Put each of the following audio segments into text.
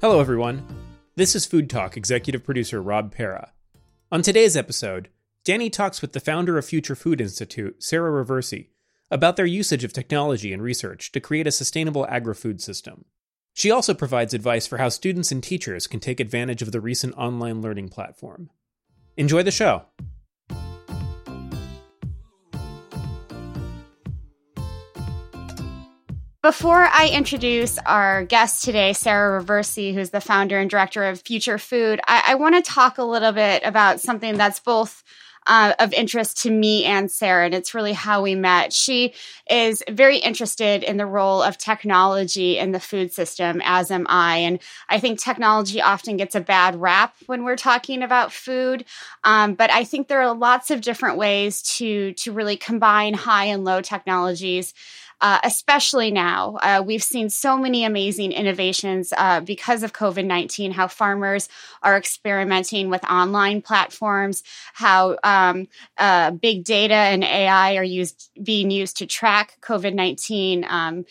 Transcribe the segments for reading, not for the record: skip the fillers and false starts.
Hello everyone, this is Food Talk executive producer Rob Perra. On today's episode, Dani talks with the founder of Future Food Institute, Sara Roversi, about their usage of technology and research to create a sustainable agri-food system. She also provides advice for how students and teachers can take advantage of the recent online learning platform. Enjoy the show! Before I introduce our guest today, Sara Roversi, who's the founder and director of Future Food, I want to talk a little bit about something that's both of interest to me and Sara, and it's really how we met. She is very interested in the role of technology in the food system, as am I. And I think technology often gets a bad rap when we're talking about food, but I think there are lots of different ways to really combine high and low technologies. Especially now, we've seen so many amazing innovations because of COVID-19, how farmers are experimenting with online platforms, how big data and AI are being used to track COVID-19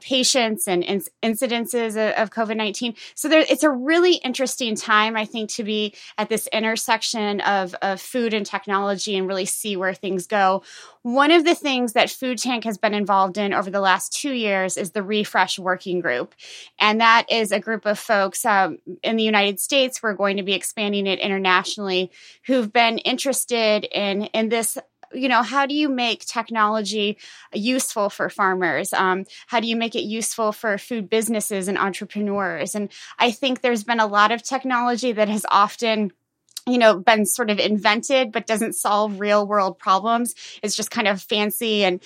patients and incidences of COVID-19. So it's a really interesting time, I think, to be at this intersection of food and technology and really see where things go. One of the things that Food Tank has been involved in over the last 2 years is the Refresh Working Group. And that is a group of folks in the United States. We're going to be expanding it internationally, who've been interested in this, how do you make technology useful for farmers? How do you make it useful for food businesses and entrepreneurs? And I think there's been a lot of technology that has often been sort of invented, but doesn't solve real world problems. It's just kind of fancy and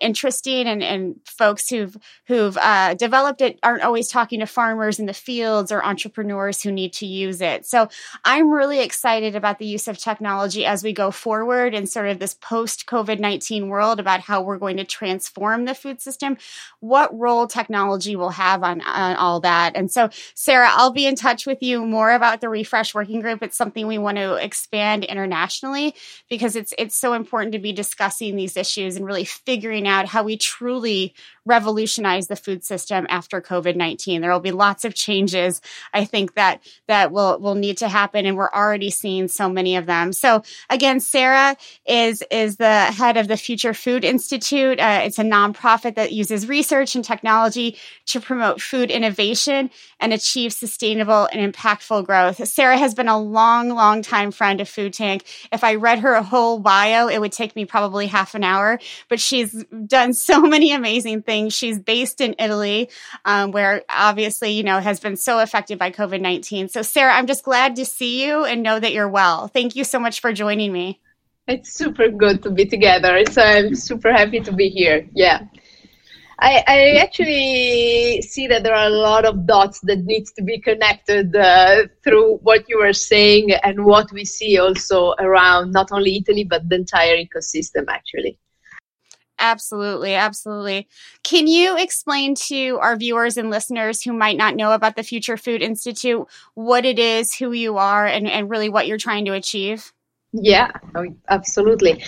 interesting. And folks who've developed it aren't always talking to farmers in the fields or entrepreneurs who need to use it. So I'm really excited about the use of technology as we go forward in sort of this post COVID-19 world about how we're going to transform the food system, what role technology will have on all that. And so Sara, I'll be in touch with you more about the Refresh Working Group. It's something we want to expand internationally because it's so important to be discussing these issues and really figuring out how we truly revolutionize the food system after COVID-19. There will be lots of changes, I think, that will need to happen, and we're already seeing so many of them. So again, Sara is the head of the Future Food Institute. It's a nonprofit that uses research and technology to promote food innovation and achieve sustainable and impactful growth. Sara has been a long time friend of Food Tank. If I read her whole bio, it would take me probably half an hour, but she's done so many amazing things. She's based in Italy, where obviously, has been so affected by COVID-19. So Sara, I'm just glad to see you and know that you're well. Thank you so much for joining me. It's super good to be together. I'm super happy to be here. Yeah. I actually see that there are a lot of dots that needs to be connected through what you were saying and what we see also around not only Italy, but the entire ecosystem, actually. Absolutely. Absolutely. Can you explain to our viewers and listeners who might not know about the Future Food Institute what it is, who you are, and really what you're trying to achieve? Yeah, absolutely.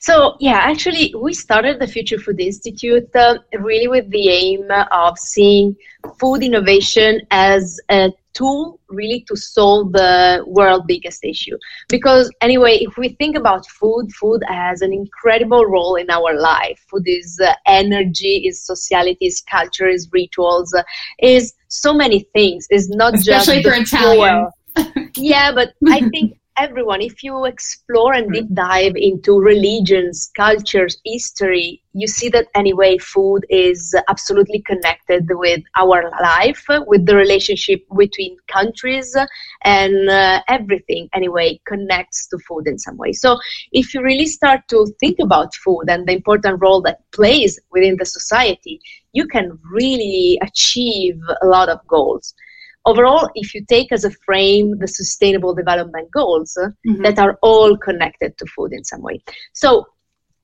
So, actually, we started the Future Food Institute really with the aim of seeing food innovation as a tool really to solve the world's biggest issue. Because anyway, if we think about food has an incredible role in our life. Food is energy, is sociality, is culture, is rituals, is so many things. It's not especially just for Italian. Yeah, but I think everyone, if you explore and deep dive into religions, cultures, history, you see that anyway, food is absolutely connected with our life, with the relationship between countries, and everything anyway connects to food in some way. So if you really start to think about food and the important role that plays within the society, you can really achieve a lot of goals. Overall, if you take as a frame the Sustainable Development Goals that are all connected to food in some way. So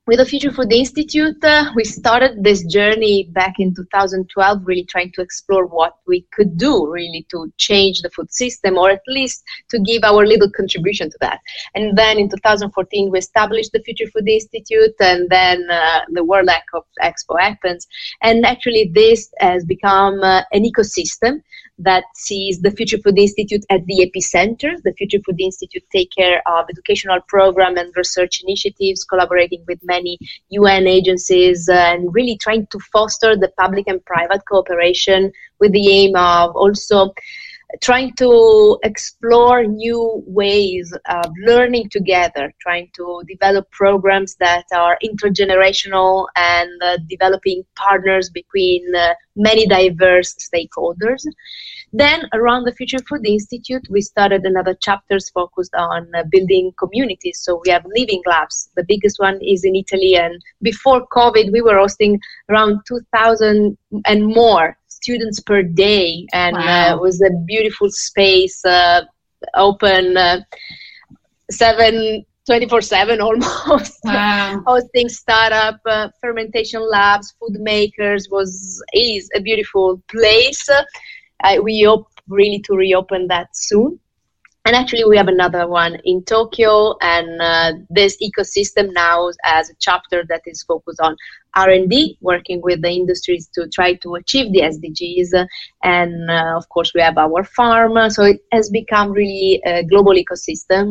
With the Future Food Institute, we started this journey back in 2012, really trying to explore what we could do really to change the food system, or at least to give our little contribution to that. And then in 2014, we established the Future Food Institute, and then the World Expo happens. And actually, this has become an ecosystem that sees the Future Food Institute at the epicenter. The Future Food Institute take care of educational program and research initiatives, collaborating with many UN agencies, and really trying to foster the public and private cooperation with the aim of also trying to explore new ways of learning together, trying to develop programs that are intergenerational, and developing partners between many diverse stakeholders. Then, around the Future Food Institute, we started another chapters focused on building communities. So we have living labs. The biggest one is in Italy, and before COVID, we were hosting around 2,000 and more students per day, and wow. It was a beautiful space, open 24/7 almost. Wow. Hosting startup, fermentation labs, food makers, is a beautiful place. We hope really to reopen that soon. And actually, we have another one in Tokyo, and this ecosystem now has a chapter that is focused on R&D, working with the industries to try to achieve the SDGs. And of course, we have our farm. So it has become really a global ecosystem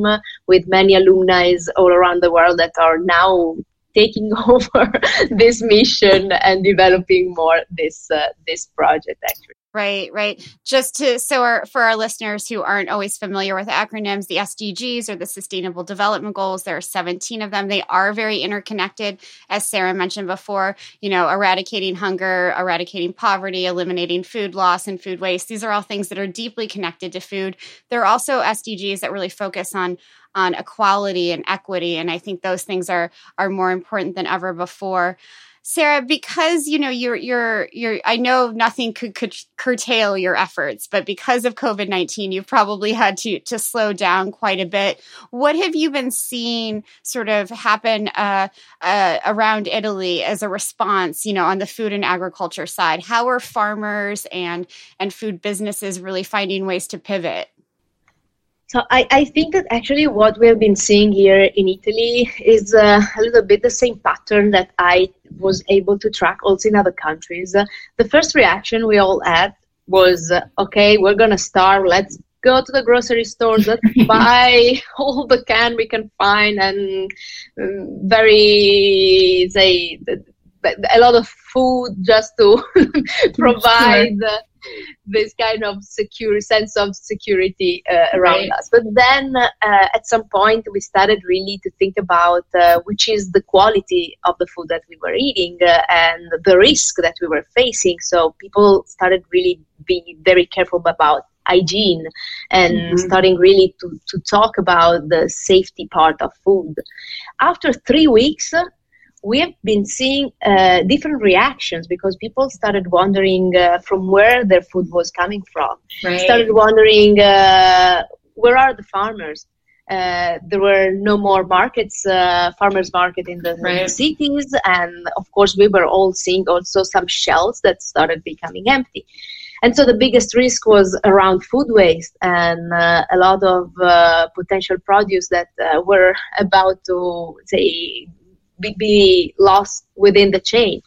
with many alumni all around the world that are now taking over this mission and developing more this project, actually. Right, right. For our listeners who aren't always familiar with acronyms, the SDGs, or the Sustainable Development Goals, there are 17 of them. They are very interconnected, as Sara mentioned before, eradicating hunger, eradicating poverty, eliminating food loss and food waste. These are all things that are deeply connected to food. There are also SDGs that really focus on equality and equity, and I think those things are more important than ever before. Sara, because I know nothing could curtail your efforts, but because of COVID-19, you've probably had to slow down quite a bit. What have you been seeing sort of happen around Italy as a response, on the food and agriculture side? How are farmers and food businesses really finding ways to pivot? So I think that actually what we have been seeing here in Italy is a little bit the same pattern that I was able to track also in other countries. The first reaction we all had was, okay, we're going to starve, let's go to the grocery stores, let's buy all the can we can find, and a lot of food just to provide this kind of secure sense of security around right. us. But then at some point we started really to think about which is the quality of the food that we were eating and the risk that we were facing. So people started really being very careful about hygiene and starting really to talk about the safety part of food. After 3 weeks, we have been seeing different reactions because people started wondering from where their food was coming from. Right. Started wondering, where are the farmers? There were no more markets, farmers market in the right. cities. And of course, we were all seeing also some shelves that started becoming empty. And so the biggest risk was around food waste and a lot of potential produce that were about to be lost within the chain.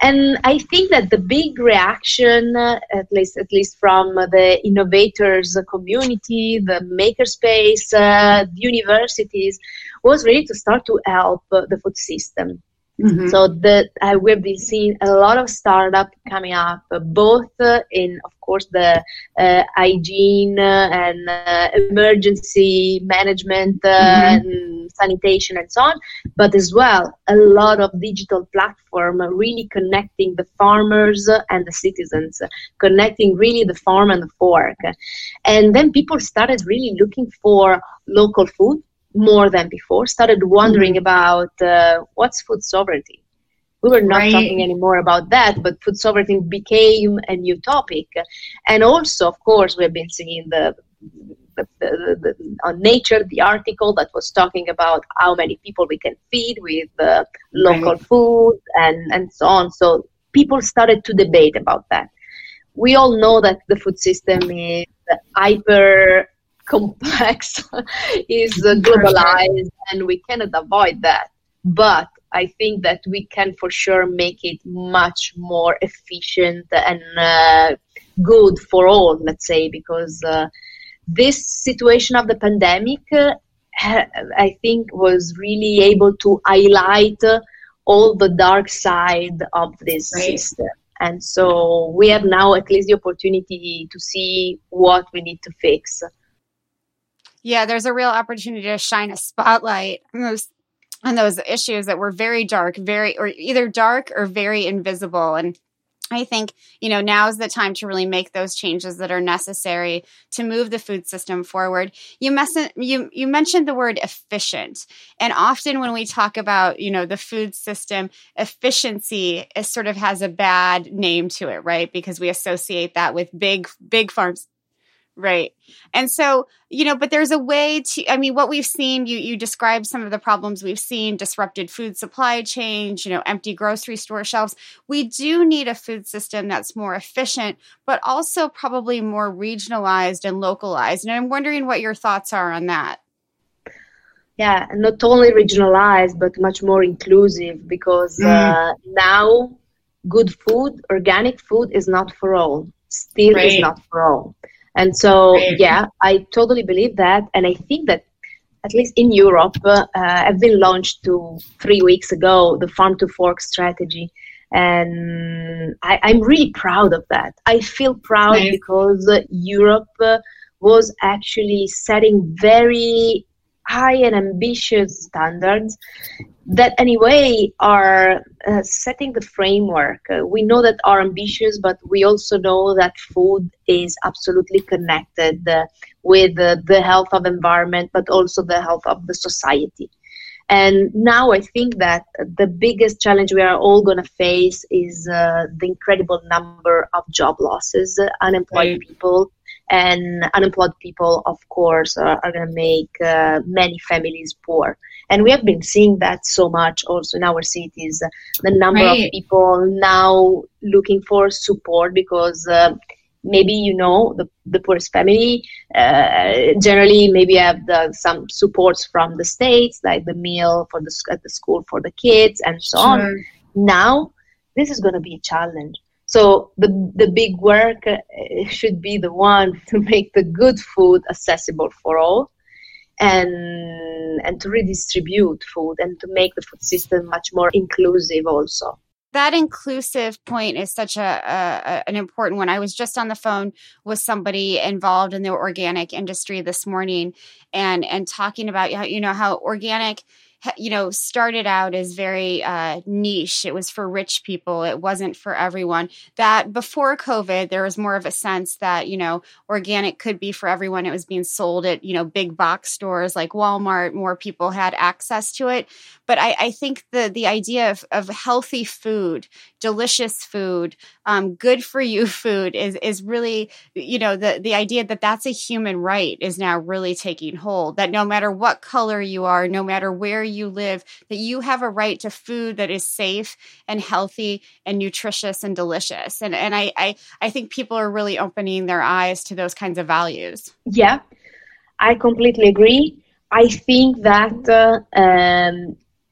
And I think that the big reaction, at least from the innovators community, the makerspace, the universities, was really to start to help the food system. Mm-hmm. So that we've been seeing a lot of startup coming up, both in, of course, the hygiene and emergency management and sanitation and so on, but as well a lot of digital platform really connecting the farmers and the citizens, connecting really the farm and the fork. And then people started really looking for local food more than before, started wondering about what's food sovereignty. We were not right. talking anymore about that, but food sovereignty became a new topic. And also, of course, we've been seeing the on Nature, the article that was talking about how many people we can feed with local food and so on. So people started to debate about that. We all know that the food system is hyper complex, is globalized, and we cannot avoid that. But I think that we can for sure make it much more efficient and good for all, let's say, because this situation of the pandemic, I think, was really able to highlight all the dark side of this system. And so we have now at least the opportunity to see what we need to fix. Yeah, there's a real opportunity to shine a spotlight on those issues that were very dark, or very invisible. And I think, now is the time to really make those changes that are necessary to move the food system forward. You mentioned the word efficient. And often when we talk about, the food system, efficiency is sort of has a bad name to it, right? Because we associate that with big farms. Right. And so, but there's a way to, what we've seen, you described some of the problems we've seen, disrupted food supply chains, empty grocery store shelves. We do need a food system that's more efficient, but also probably more regionalized and localized. And I'm wondering what your thoughts are on that. Yeah, not only regionalized, but much more inclusive, because now good food, organic food is not for all, still is not for all. And so, yeah, I totally believe that. And I think that, at least in Europe, I've been launched 3 weeks ago, the Farm to Fork strategy. And I'm really proud of that. I feel proud because Europe was actually setting very high and ambitious standards that anyway are setting the framework. We know that are ambitious, but we also know that food is absolutely connected with the health of environment, but also the health of the society. And now I think that the biggest challenge we are all going to face is the incredible number of job losses, unemployed people. And unemployed people, of course, are going to make many families poor. And we have been seeing that so much also in our cities. The number of people now looking for support because maybe, the poorest family generally maybe have some supports from the states, like the meal at the school for the kids and so on. Now, this is going to be a challenge. So the big work should be the one to make the good food accessible for all and to redistribute food and to make the food system much more inclusive also. That inclusive point is such an important one. I was just on the phone with somebody involved in the organic industry this morning and talking about how organic started out as very niche. It was for rich people. It wasn't for everyone. That before COVID, there was more of a sense that, organic could be for everyone. It was being sold at, big box stores like Walmart. More people had access to it. But I think the idea of healthy food, delicious food, good for you food is really, the idea that that's a human right is now really taking hold. That no matter what color you are, no matter where you live, that you have a right to food that is safe and healthy and nutritious and delicious. And I think people are really opening their eyes to those kinds of values. Yeah, I completely agree. I think that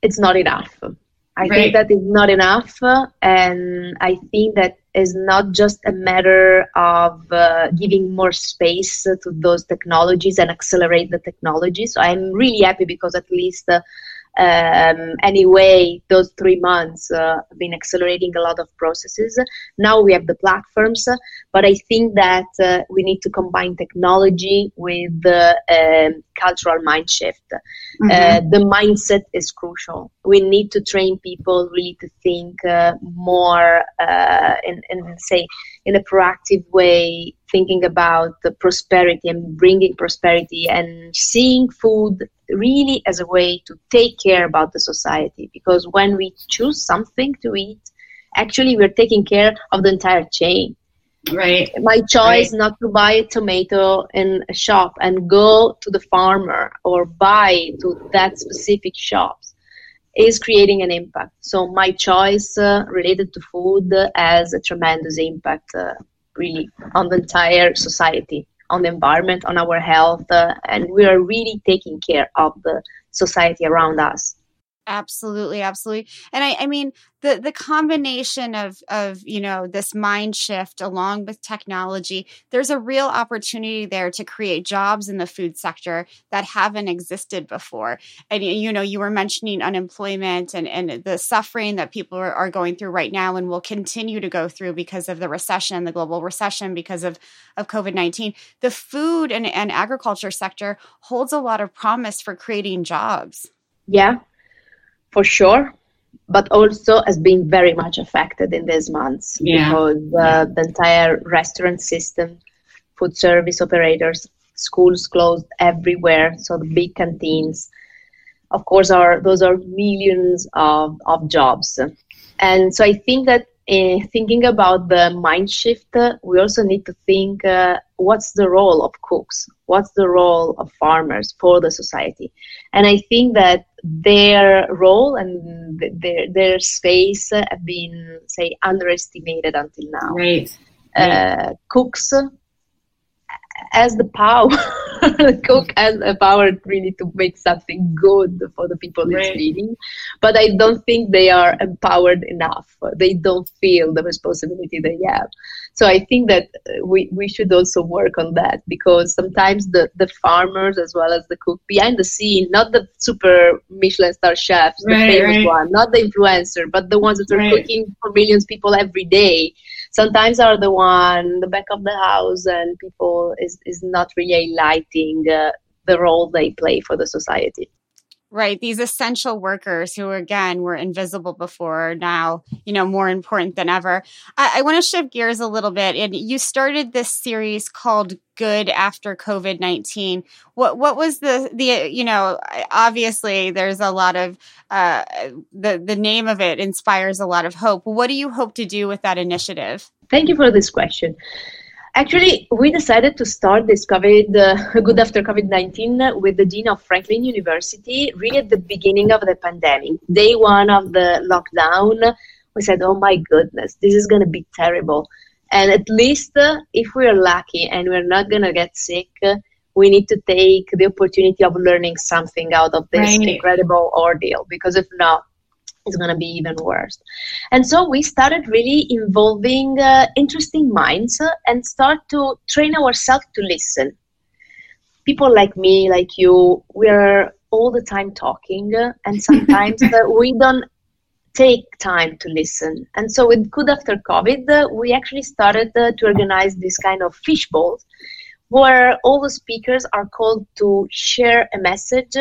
it's not enough. I think that is not enough, and I think that is not just a matter of giving more space to those technologies and accelerate the technology. So I'm really happy because at least, those 3 months have been accelerating a lot of processes. Now we have the platforms, but I think that we need to combine technology with the cultural mind shift. The mindset is crucial. We need to train people really to think more in a proactive way, thinking about the prosperity and bringing prosperity and seeing food really as a way to take care about the society. Because when we choose something to eat, actually we're taking care of the entire chain. Right. My choice not to buy a tomato in a shop and go to the farmer or buy to that specific shop is creating an impact. So my choice related to food has a tremendous impact really on the entire society, on the environment, on our health, and we are really taking care of the society around us. Absolutely. Absolutely. And I mean, the combination of, you know, this mind shift along with technology, there's a real opportunity there to create jobs in the food sector that haven't existed before. And, you know, you were mentioning unemployment and the suffering that people are going through right now and will continue to go through because of the recession, the global recession, because of COVID-19. The food and agriculture sector holds a lot of promise for creating jobs. Yeah. For sure, but also has been very much affected in these months because the entire restaurant system, food service operators, schools closed everywhere. So the big canteens, of course, those are millions of jobs. And so I think that thinking about the mind shift, we also need to think what's the role of cooks? What's the role of farmers for the society? And I think that their role and their space have been, say, underestimated until now. Right. Cooks has the power. Cook has the power really to make something good for the people it's feeding, but I don't think they are empowered enough. They don't feel the responsibility they have. So I think that we should also work on that, because sometimes the farmers as well as the cook behind the scene, not the super Michelin star chefs, the famous one, not the influencer, but the ones that are cooking for millions of people every day, sometimes are the one in the back of the house, and people is not really highlighting the role they play for the society. Right. These essential workers who, again, were invisible before are now, you know, more important than ever. I want to shift gears a little bit. And you started this series called Good After COVID-19. What was the you know, obviously there's a lot of, the name of it inspires a lot of hope. What do you hope to do with that initiative? Thank you for this question. Actually, we decided to start this Good After COVID-19 with the Dean of Franklin University, really at the beginning of the pandemic. Day one of the lockdown, we said, oh my goodness, this is going to be terrible. And at least if we're lucky and we're not going to get sick, we need to take the opportunity of learning something out of this incredible ordeal, because if not, it's going to be even worse. And so we started really involving interesting minds and start to train ourselves to listen. People like me, like you, we're all the time talking and sometimes we don't take time to listen. And so with Good After COVID, we actually started to organize this kind of fish bowls where all the speakers are called to share a message,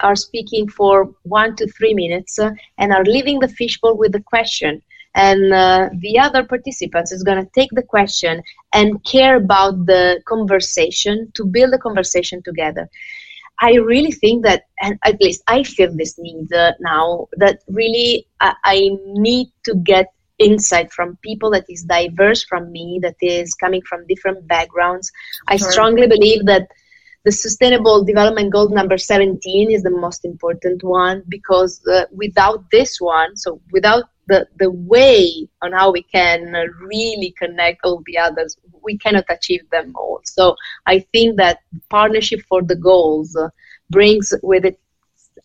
are speaking for 1 to 3 minutes and are leaving the fishbowl with the question. And the other participants is going to take the question and care about the conversation to build a conversation together. I really think that, and at least I feel this need now, that really I need to get insight from people that is diverse from me, that is coming from different backgrounds. I strongly believe that the Sustainable Development Goal number 17 is the most important one, because without this one, so without the way on how we can really connect all the others, we cannot achieve them all. So I think that partnership for the goals brings with it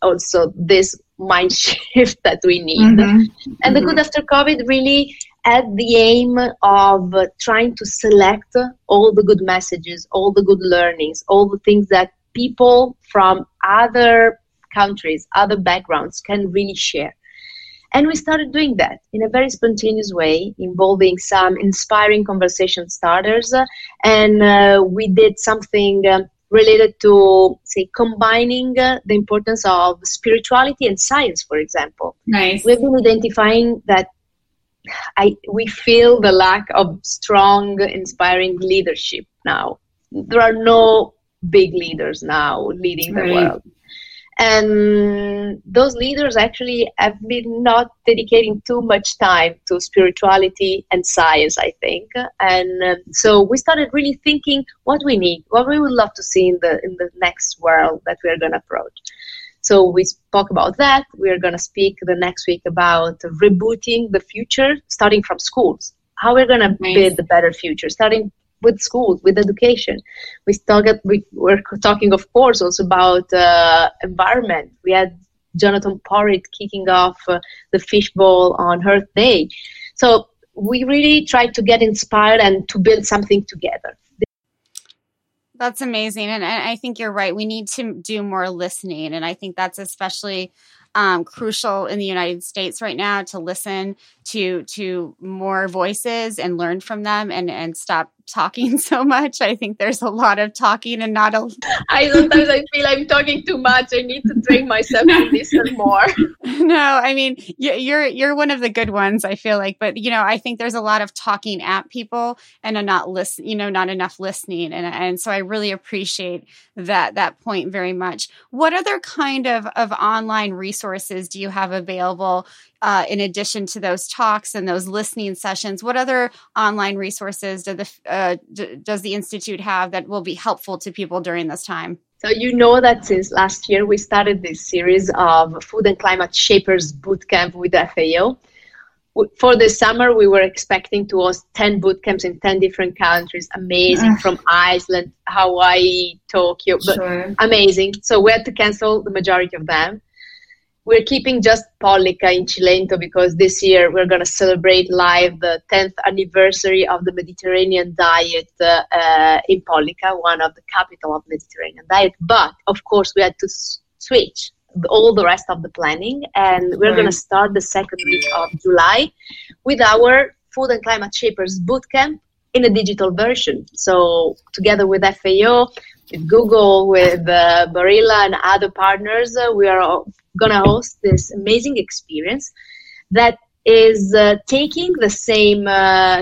also this mind shift that we need. And the Good After COVID really had the aim of trying to select all the good messages, all the good learnings, all the things that people from other countries, other backgrounds can really share. And we started doing that in a very spontaneous way, involving some inspiring conversation starters. And we did something related to, say, combining the importance of spirituality and science, for example. We've been identifying that we feel the lack of strong, inspiring leadership now. There are no big leaders now leading the world. And those leaders actually have been not dedicating too much time to spirituality and science, I think. And so we started really thinking what we need, what we would love to see in the next world that we are going to approach. So we spoke about that. We are going to speak the next week about rebooting the future, starting from schools, how we're going to build a better future, starting with schools, with education. We were talking, of course, also about environment. We had Jonathan Porritt kicking off the fishbowl on Earth Day. So we really tried to get inspired and to build something together. That's amazing. And I think you're right. We need to do more listening. And I think that's especially crucial in the United States right now, to listen to more voices and learn from them and stop talking so much. I think there's a lot of talking and not a... Sometimes I feel I'm talking too much. I need to train myself to listen more. No, I mean, you're one of the good ones, I feel like. But, you know, I think there's a lot of talking at people and not enough listening. And so I really appreciate that point very much. What other kind of online resources do you have available in addition to those talks and those listening sessions? What other online resources does the Institute have that will be helpful to people during this time? So you know that since last year, we started this series of Food and Climate Shapers Bootcamp with FAO. For the summer, we were expecting to host 10 bootcamps in 10 different countries. Amazing, from Iceland, Hawaii, Tokyo, amazing. So we had to cancel the majority of them. We're keeping just Pollica in Cilento because this year we're going to celebrate live the 10th anniversary of the Mediterranean diet in Pollica, one of the capital of Mediterranean diet. But, of course, we had to switch all the rest of the planning, and we're going to start the second week of July with our Food and Climate Shapers Bootcamp in a digital version. So together with FAO, with Google, with Barilla and other partners, we are going to host this amazing experience that is taking the same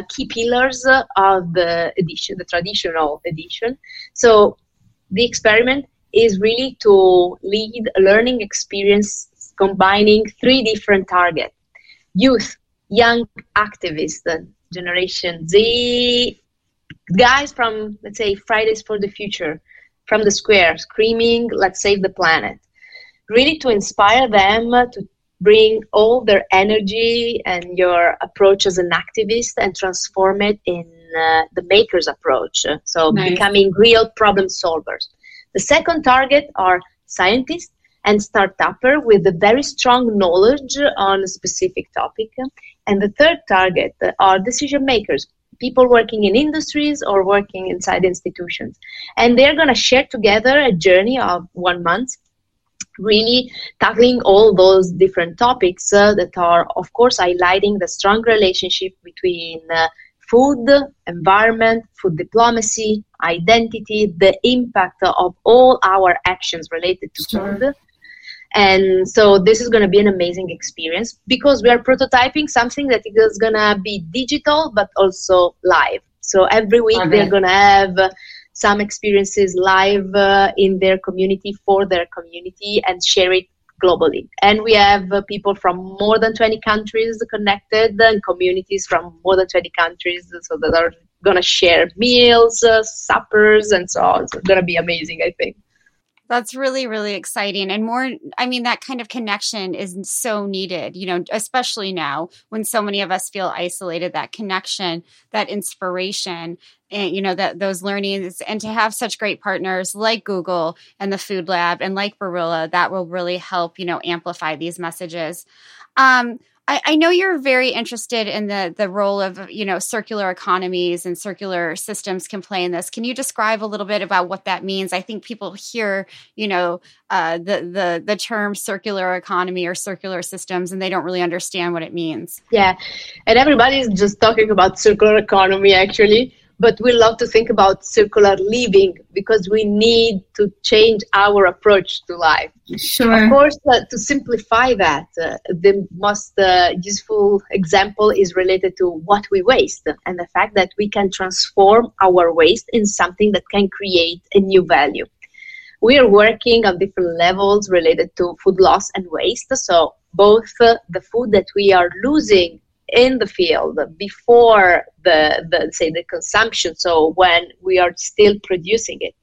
key pillars of the edition, the traditional edition. So the experiment is really to lead a learning experience combining three different targets: youth, young activists, Generation Z, guys from, let's say, Fridays for the Future, from the square, screaming, let's save the planet. Really to inspire them to bring all their energy and your approach as an activist and transform it in the maker's approach. So becoming real problem solvers. The second target are scientists and start-upper with a very strong knowledge on a specific topic. And the third target are decision makers, people working in industries or working inside institutions. And they're going to share together a journey of 1 month, really tackling all those different topics that are, of course, highlighting the strong relationship between food, environment, food diplomacy, identity, the impact of all our actions related to food. And so this is going to be an amazing experience because we are prototyping something that is going to be digital but also live. So every week they're going to have some experiences live in their community, for their community, and share it globally. And we have people from more than 20 countries connected, and communities from more than 20 countries, so that are going to share meals, suppers, and so on. So it's going to be amazing, I think. That's really, really exciting. And more, I mean, that kind of connection is so needed, you know, especially now when so many of us feel isolated, that connection, that inspiration, and, you know, that those learnings, and to have such great partners like Google and the Food Lab and like Barilla, that will really help, you know, amplify these messages. I know you're very interested in the role of, you know, circular economies and circular systems can play in this. Can you describe a little bit about what that means? I think people hear, you know, the term circular economy or circular systems, and they don't really understand what it means. Yeah, and everybody's just talking about circular economy, actually. But we love to think about circular living because we need to change our approach to life. Of course, to simplify that, the most useful example is related to what we waste and the fact that we can transform our waste in something that can create a new value. We are working on different levels related to food loss and waste. So both the food that we are losing in the field before the consumption, so when we are still producing it,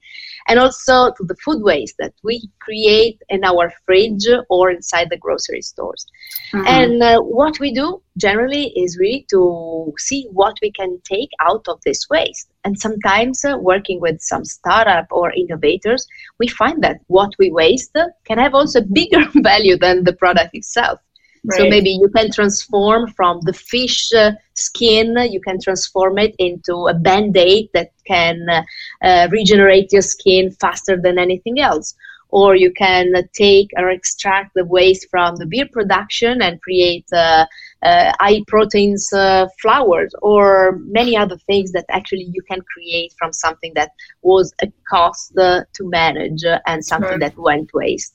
and also to the food waste that we create in our fridge or inside the grocery stores. Mm-hmm. And what we do generally is really to see what we can take out of this waste. And sometimes working with some startup or innovators, we find that what we waste can have also bigger value than the product itself. Right. So maybe you can transform from the fish skin, you can transform it into a Band-Aid that can regenerate your skin faster than anything else. Or you can take or extract the waste from the beer production and create high proteins flours, or many other things that actually you can create from something that was a cost to manage and something Sure. that went waste.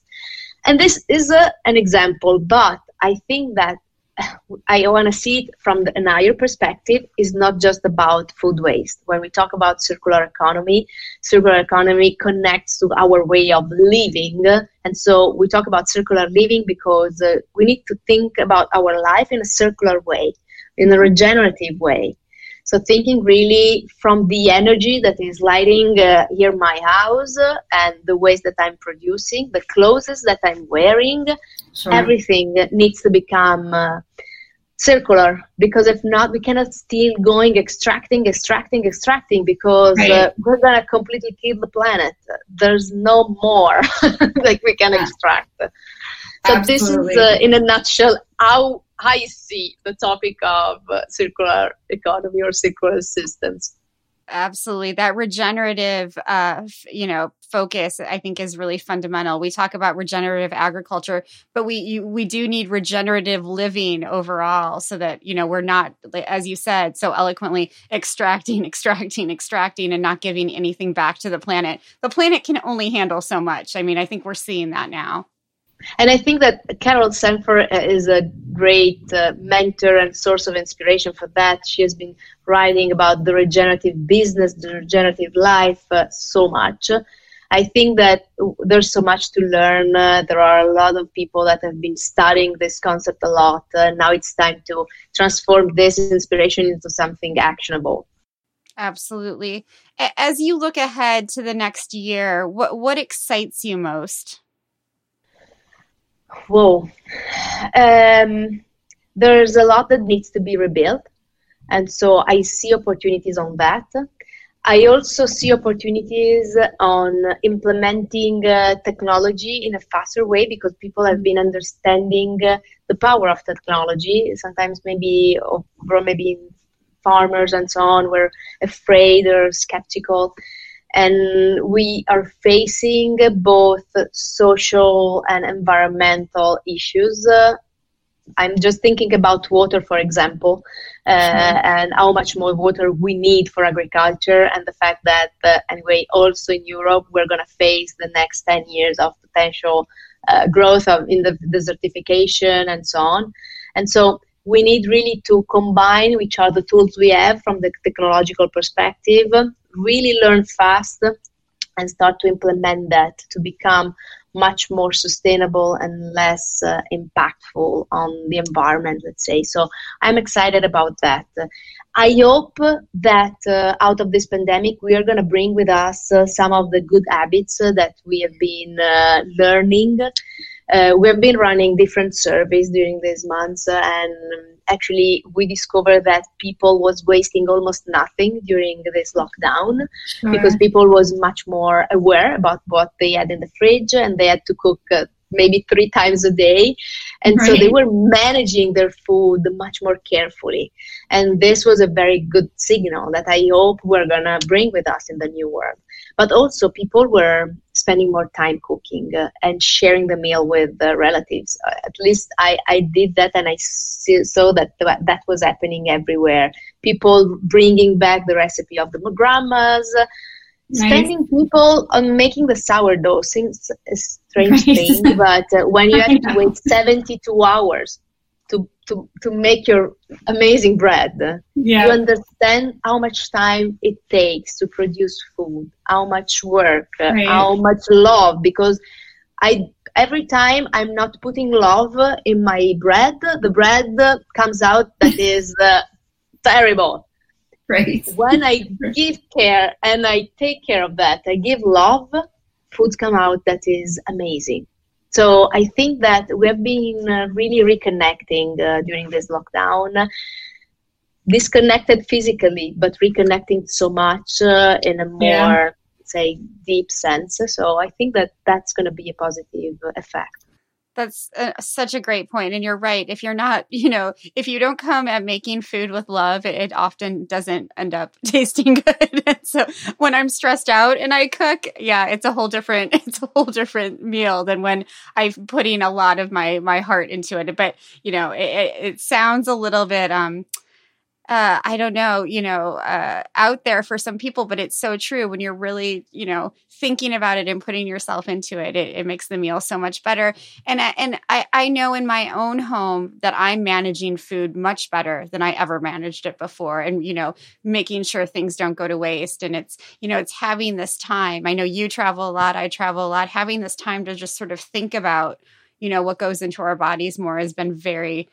And this is an example, but I think that I want to see it from an higher perspective. It's not just about food waste. When we talk about circular economy connects to our way of living. And so we talk about circular living because we need to think about our life in a circular way, in a regenerative way. So thinking really from the energy that is lighting here my house and the waste that I'm producing, the clothes that I'm wearing, sure. everything needs to become circular, because if not, we cannot still going extracting because right. We're going to completely kill the planet. There's no more like we can yeah. extract. So Absolutely. This is in a nutshell how I see the topic of circular economy or circular systems. Absolutely. That regenerative, focus, I think, is really fundamental. We talk about regenerative agriculture, but we do need regenerative living overall so that, we're not, as you said, so eloquently extracting and not giving anything back to the planet. The planet can only handle so much. I mean, I think we're seeing that now. And I think that Carol Sanford is a great mentor and source of inspiration for that. She has been writing about the regenerative business, the regenerative life so much. I think that there's so much to learn. There are a lot of people that have been studying this concept a lot. Now it's time to transform this inspiration into something actionable. Absolutely. As you look ahead to the next year, what excites you most? Whoa. There's a lot that needs to be rebuilt. And so I see opportunities on that. I also see opportunities on implementing technology in a faster way, because people have been understanding the power of technology. Sometimes maybe farmers and so on were afraid or skeptical. And we are facing both social and environmental issues. I'm just thinking about water, for example, and how much more water we need for agriculture, and the fact that, also in Europe, we're going to face the next 10 years of potential growth in the desertification and so on. And so we need really to combine which are the tools we have from the technological perspective, really learn fast and start to implement that to become much more sustainable and less impactful on the environment, let's say. So I'm excited about that. I hope that out of this pandemic, we are going to bring with us some of the good habits that we have been learning. We have been running different surveys during these months, and actually we discovered that people was wasting almost nothing during this lockdown Sure. because people was much more aware about what they had in the fridge, and they had to cook maybe 3 times a day. And Right. so they were managing their food much more carefully. And this was a very good signal that I hope we're going to bring with us in the new world. But also people were spending more time cooking and sharing the meal with relatives. At least I did that, and I saw that was happening everywhere. People bringing back the recipe of the grandmas, nice. Spending people on making the sourdough seems a strange thing, but when you have to wait 72 hours to make your amazing bread. Yeah. You understand how much time it takes to produce food, how much work, right. How much love, because every time I'm not putting love in my bread, the bread comes out that is terrible. Right. When I give care and I take care of that, I give love, food comes out that is amazing. So I think that we have been really reconnecting during this lockdown, disconnected physically, but reconnecting so much in a more, say, deep sense. So I think that that's going to be a positive effect. That's such a great point. And you're right. If you're not, if you don't come at making food with love, it often doesn't end up tasting good. And so when I'm stressed out and I cook, it's a whole different meal than when I'm putting a lot of my heart into it. But, it sounds a little bit, out there for some people, but it's so true. When you're really, thinking about it and putting yourself into it, it makes the meal so much better. And I know in my own home that I'm managing food much better than I ever managed it before. And, making sure things don't go to waste. And it's, it's having this time. I know you travel a lot. I travel a lot. Having this time to just sort of think about, what goes into our bodies more has been very,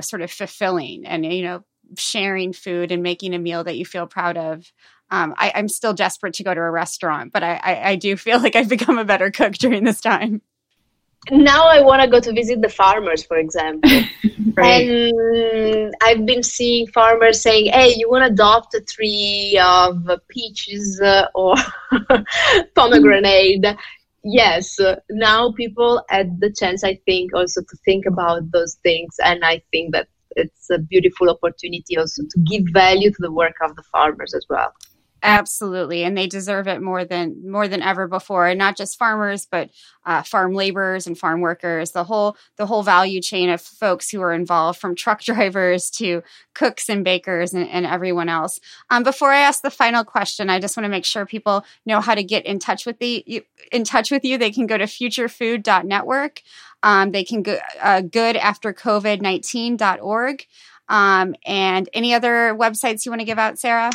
sort of fulfilling. And, sharing food and making a meal that you feel proud of. I'm still desperate to go to a restaurant, but I do feel like I've become a better cook during this time. Now I want to go to visit the farmers, for example. Right. And I've been seeing farmers saying, hey, you want to adopt a tree of peaches or pomegranate? Yes, now people had the chance, I think, also to think about those things. And I think that it's a beautiful opportunity also to give value to the work of the farmers as well. Absolutely. And they deserve it more than ever before. And not just farmers, but farm laborers and farm workers, the whole value chain of folks who are involved, from truck drivers to cooks and bakers and everyone else. Before I ask the final question, I just want to make sure people know how to get in touch with you. They can go to futurefood.network. They can go goodaftercovid19.org. And any other websites you want to give out, Sarah?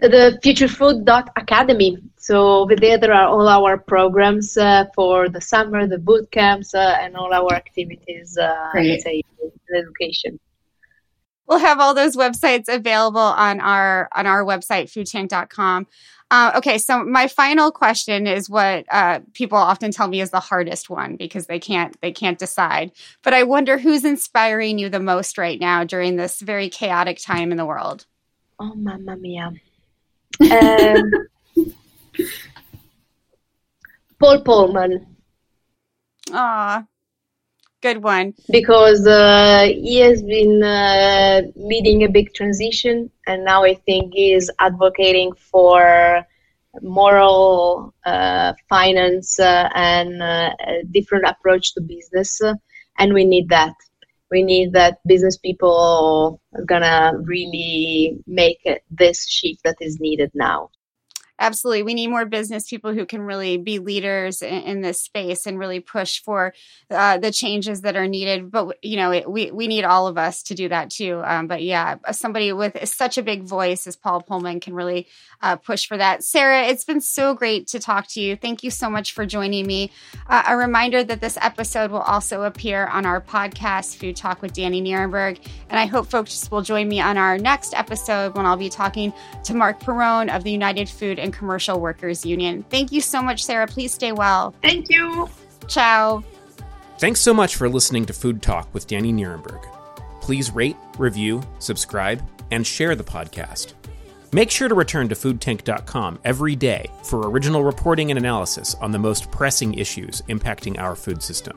The futurefood.academy. So there, are all our programs for the summer, the boot camps, and all our activities in education. We'll have all those websites available on our website, foodtank.com. Okay, so my final question is what people often tell me is the hardest one because they can't decide. But I wonder who's inspiring you the most right now during this very chaotic time in the world. Oh, mamma mia! Paul Polman. Ah, good one. Because he has been leading a big transition, and now I think he is advocating for moral finance and a different approach to business. And we need that. We need that business people are going to really make this shift that is needed now. Absolutely. We need more business people who can really be leaders in this space and really push for the changes that are needed. But, we need all of us to do that, too. But, somebody with such a big voice as Paul Polman can really push for that. Sarah, it's been so great to talk to you. Thank you so much for joining me. A reminder that this episode will also appear on our podcast, Food Talk with Dani Nierenberg. And I hope folks will join me on our next episode when I'll be talking to Mark Perrone of the United Food and Commercial Workers Union. Thank you so much, Sarah. Please stay well. Thank you. Ciao. Thanks so much for listening to Food Talk with Dani Nierenberg. Please rate, review, subscribe, and share the podcast. Make sure to return to foodtank.com every day for original reporting and analysis on the most pressing issues impacting our food system.